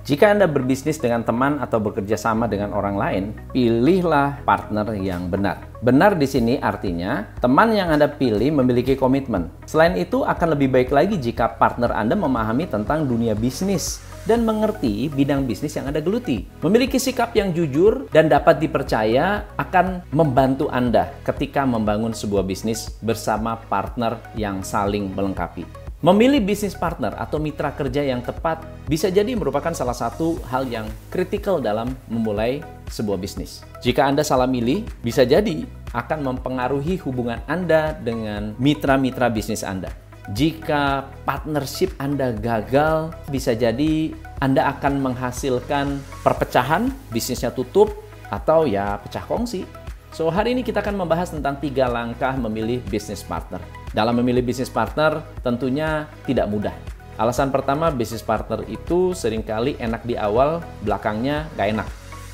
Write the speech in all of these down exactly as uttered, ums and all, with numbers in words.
Jika Anda berbisnis dengan teman atau bekerja sama dengan orang lain, pilihlah partner yang benar. Benar di sini artinya teman yang Anda pilih memiliki komitmen. Selain itu, akan lebih baik lagi jika partner Anda memahami tentang dunia bisnis dan mengerti bidang bisnis yang Anda geluti. Memiliki sikap yang jujur dan dapat dipercaya akan membantu Anda ketika membangun sebuah bisnis bersama partner yang saling melengkapi. Memilih bisnis partner atau mitra kerja yang tepat bisa jadi merupakan salah satu hal yang kritikal dalam memulai sebuah bisnis. Jika Anda salah milih, bisa jadi akan mempengaruhi hubungan Anda dengan mitra-mitra bisnis Anda. Jika partnership Anda gagal, bisa jadi Anda akan menghasilkan perpecahan, bisnisnya tutup, atau ya pecah kongsi. So, hari ini kita akan membahas tentang tiga langkah memilih bisnis partner. Dalam memilih bisnis partner, tentunya tidak mudah. Alasan pertama, bisnis partner itu seringkali enak di awal, belakangnya nggak enak.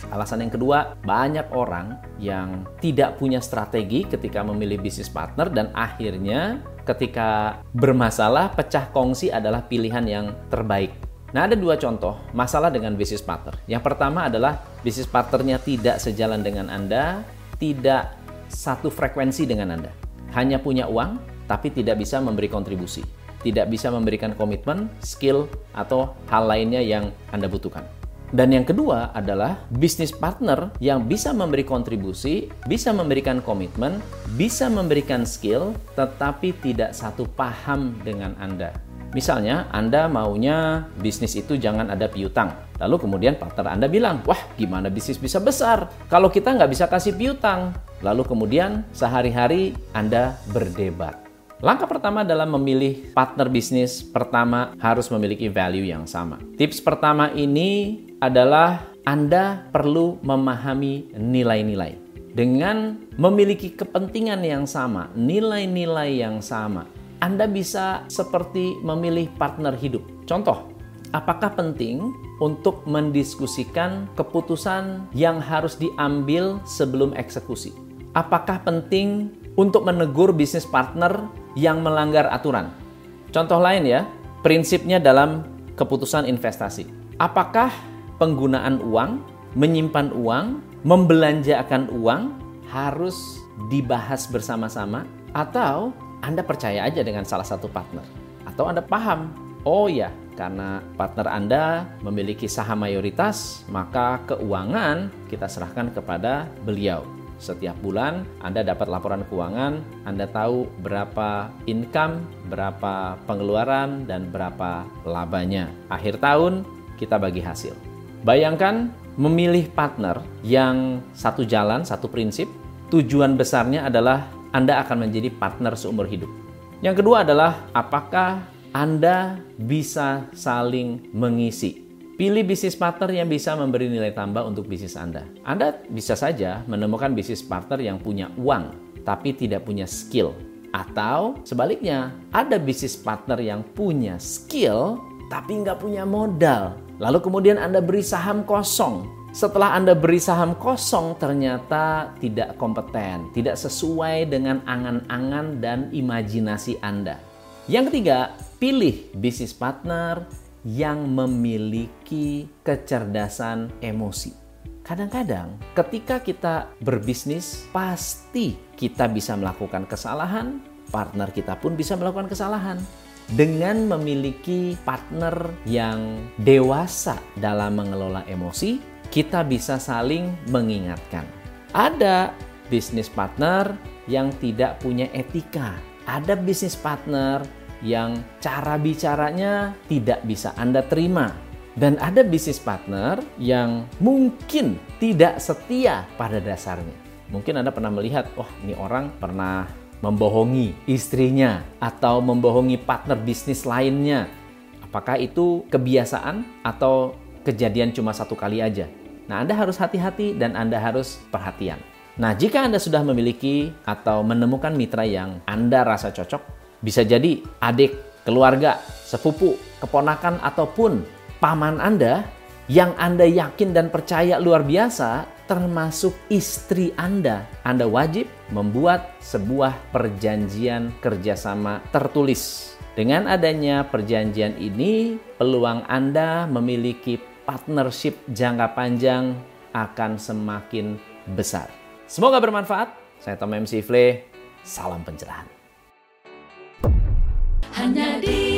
Alasan yang kedua, banyak orang yang tidak punya strategi ketika memilih bisnis partner dan akhirnya ketika bermasalah, pecah kongsi adalah pilihan yang terbaik. Nah, ada dua contoh masalah dengan bisnis partner. Yang pertama adalah bisnis partnernya tidak sejalan dengan Anda, tidak satu frekuensi dengan Anda. Hanya punya uang, tapi tidak bisa memberi kontribusi. Tidak bisa memberikan komitmen, skill, atau hal lainnya yang Anda butuhkan. Dan yang kedua adalah bisnis partner yang bisa memberi kontribusi, bisa memberikan komitmen, bisa memberikan skill, tetapi tidak satu paham dengan Anda. Misalnya, Anda maunya bisnis itu jangan ada piutang. Lalu kemudian partner Anda bilang, wah gimana bisnis bisa besar kalau kita nggak bisa kasih piutang. Lalu kemudian sehari-hari Anda berdebat. Langkah pertama dalam memilih partner bisnis, pertama harus memiliki value yang sama. Tips pertama ini adalah Anda perlu memahami nilai-nilai. Dengan memiliki kepentingan yang sama, nilai-nilai yang sama, Anda bisa seperti memilih partner hidup. Contoh, apakah penting untuk mendiskusikan keputusan yang harus diambil sebelum eksekusi? Apakah penting untuk menegur bisnis partner yang melanggar aturan? Contoh lain ya, prinsipnya dalam keputusan investasi. Apakah penggunaan uang, menyimpan uang, membelanjakan uang harus dibahas bersama-sama? Atau Anda percaya aja dengan salah satu partner? Atau Anda paham, oh ya, karena partner Anda memiliki saham mayoritas, maka keuangan kita serahkan kepada beliau. Setiap bulan Anda dapat laporan keuangan, Anda tahu berapa income, berapa pengeluaran, dan berapa labanya. Akhir tahun kita bagi hasil. Bayangkan memilih partner yang satu jalan, satu prinsip, tujuan besarnya adalah Anda akan menjadi partner seumur hidup. Yang kedua adalah apakah Anda bisa saling mengisi. Pilih bisnis partner yang bisa memberi nilai tambah untuk bisnis Anda. Anda bisa saja menemukan bisnis partner yang punya uang, tapi tidak punya skill. Atau sebaliknya, ada bisnis partner yang punya skill, tapi nggak punya modal. Lalu kemudian Anda beri saham kosong. Setelah Anda beri saham kosong, ternyata tidak kompeten, tidak sesuai dengan angan-angan dan imajinasi Anda. Yang ketiga, pilih bisnis partner yang memiliki kecerdasan emosi. Kadang-kadang ketika kita berbisnis, pasti kita bisa melakukan kesalahan, partner kita pun bisa melakukan kesalahan. Dengan memiliki partner yang dewasa dalam mengelola emosi, kita bisa saling mengingatkan. Ada bisnis partner yang tidak punya etika, ada bisnis partner yang cara bicaranya tidak bisa Anda terima. Dan ada bisnis partner yang mungkin tidak setia pada dasarnya. Mungkin Anda pernah melihat, oh ini orang pernah membohongi istrinya atau membohongi partner bisnis lainnya. Apakah itu kebiasaan atau kejadian cuma satu kali aja? Nah, Anda harus hati-hati dan Anda harus perhatian. Nah, jika Anda sudah memiliki atau menemukan mitra yang Anda rasa cocok, bisa jadi adik, keluarga, sepupu, keponakan, ataupun paman Anda yang Anda yakin dan percaya luar biasa, termasuk istri Anda. Anda wajib membuat sebuah perjanjian kerjasama tertulis. Dengan adanya perjanjian ini, peluang Anda memiliki partnership jangka panjang akan semakin besar. Semoga bermanfaat. Saya Tom M C Ifleh. Salam pencerahan. Hanya di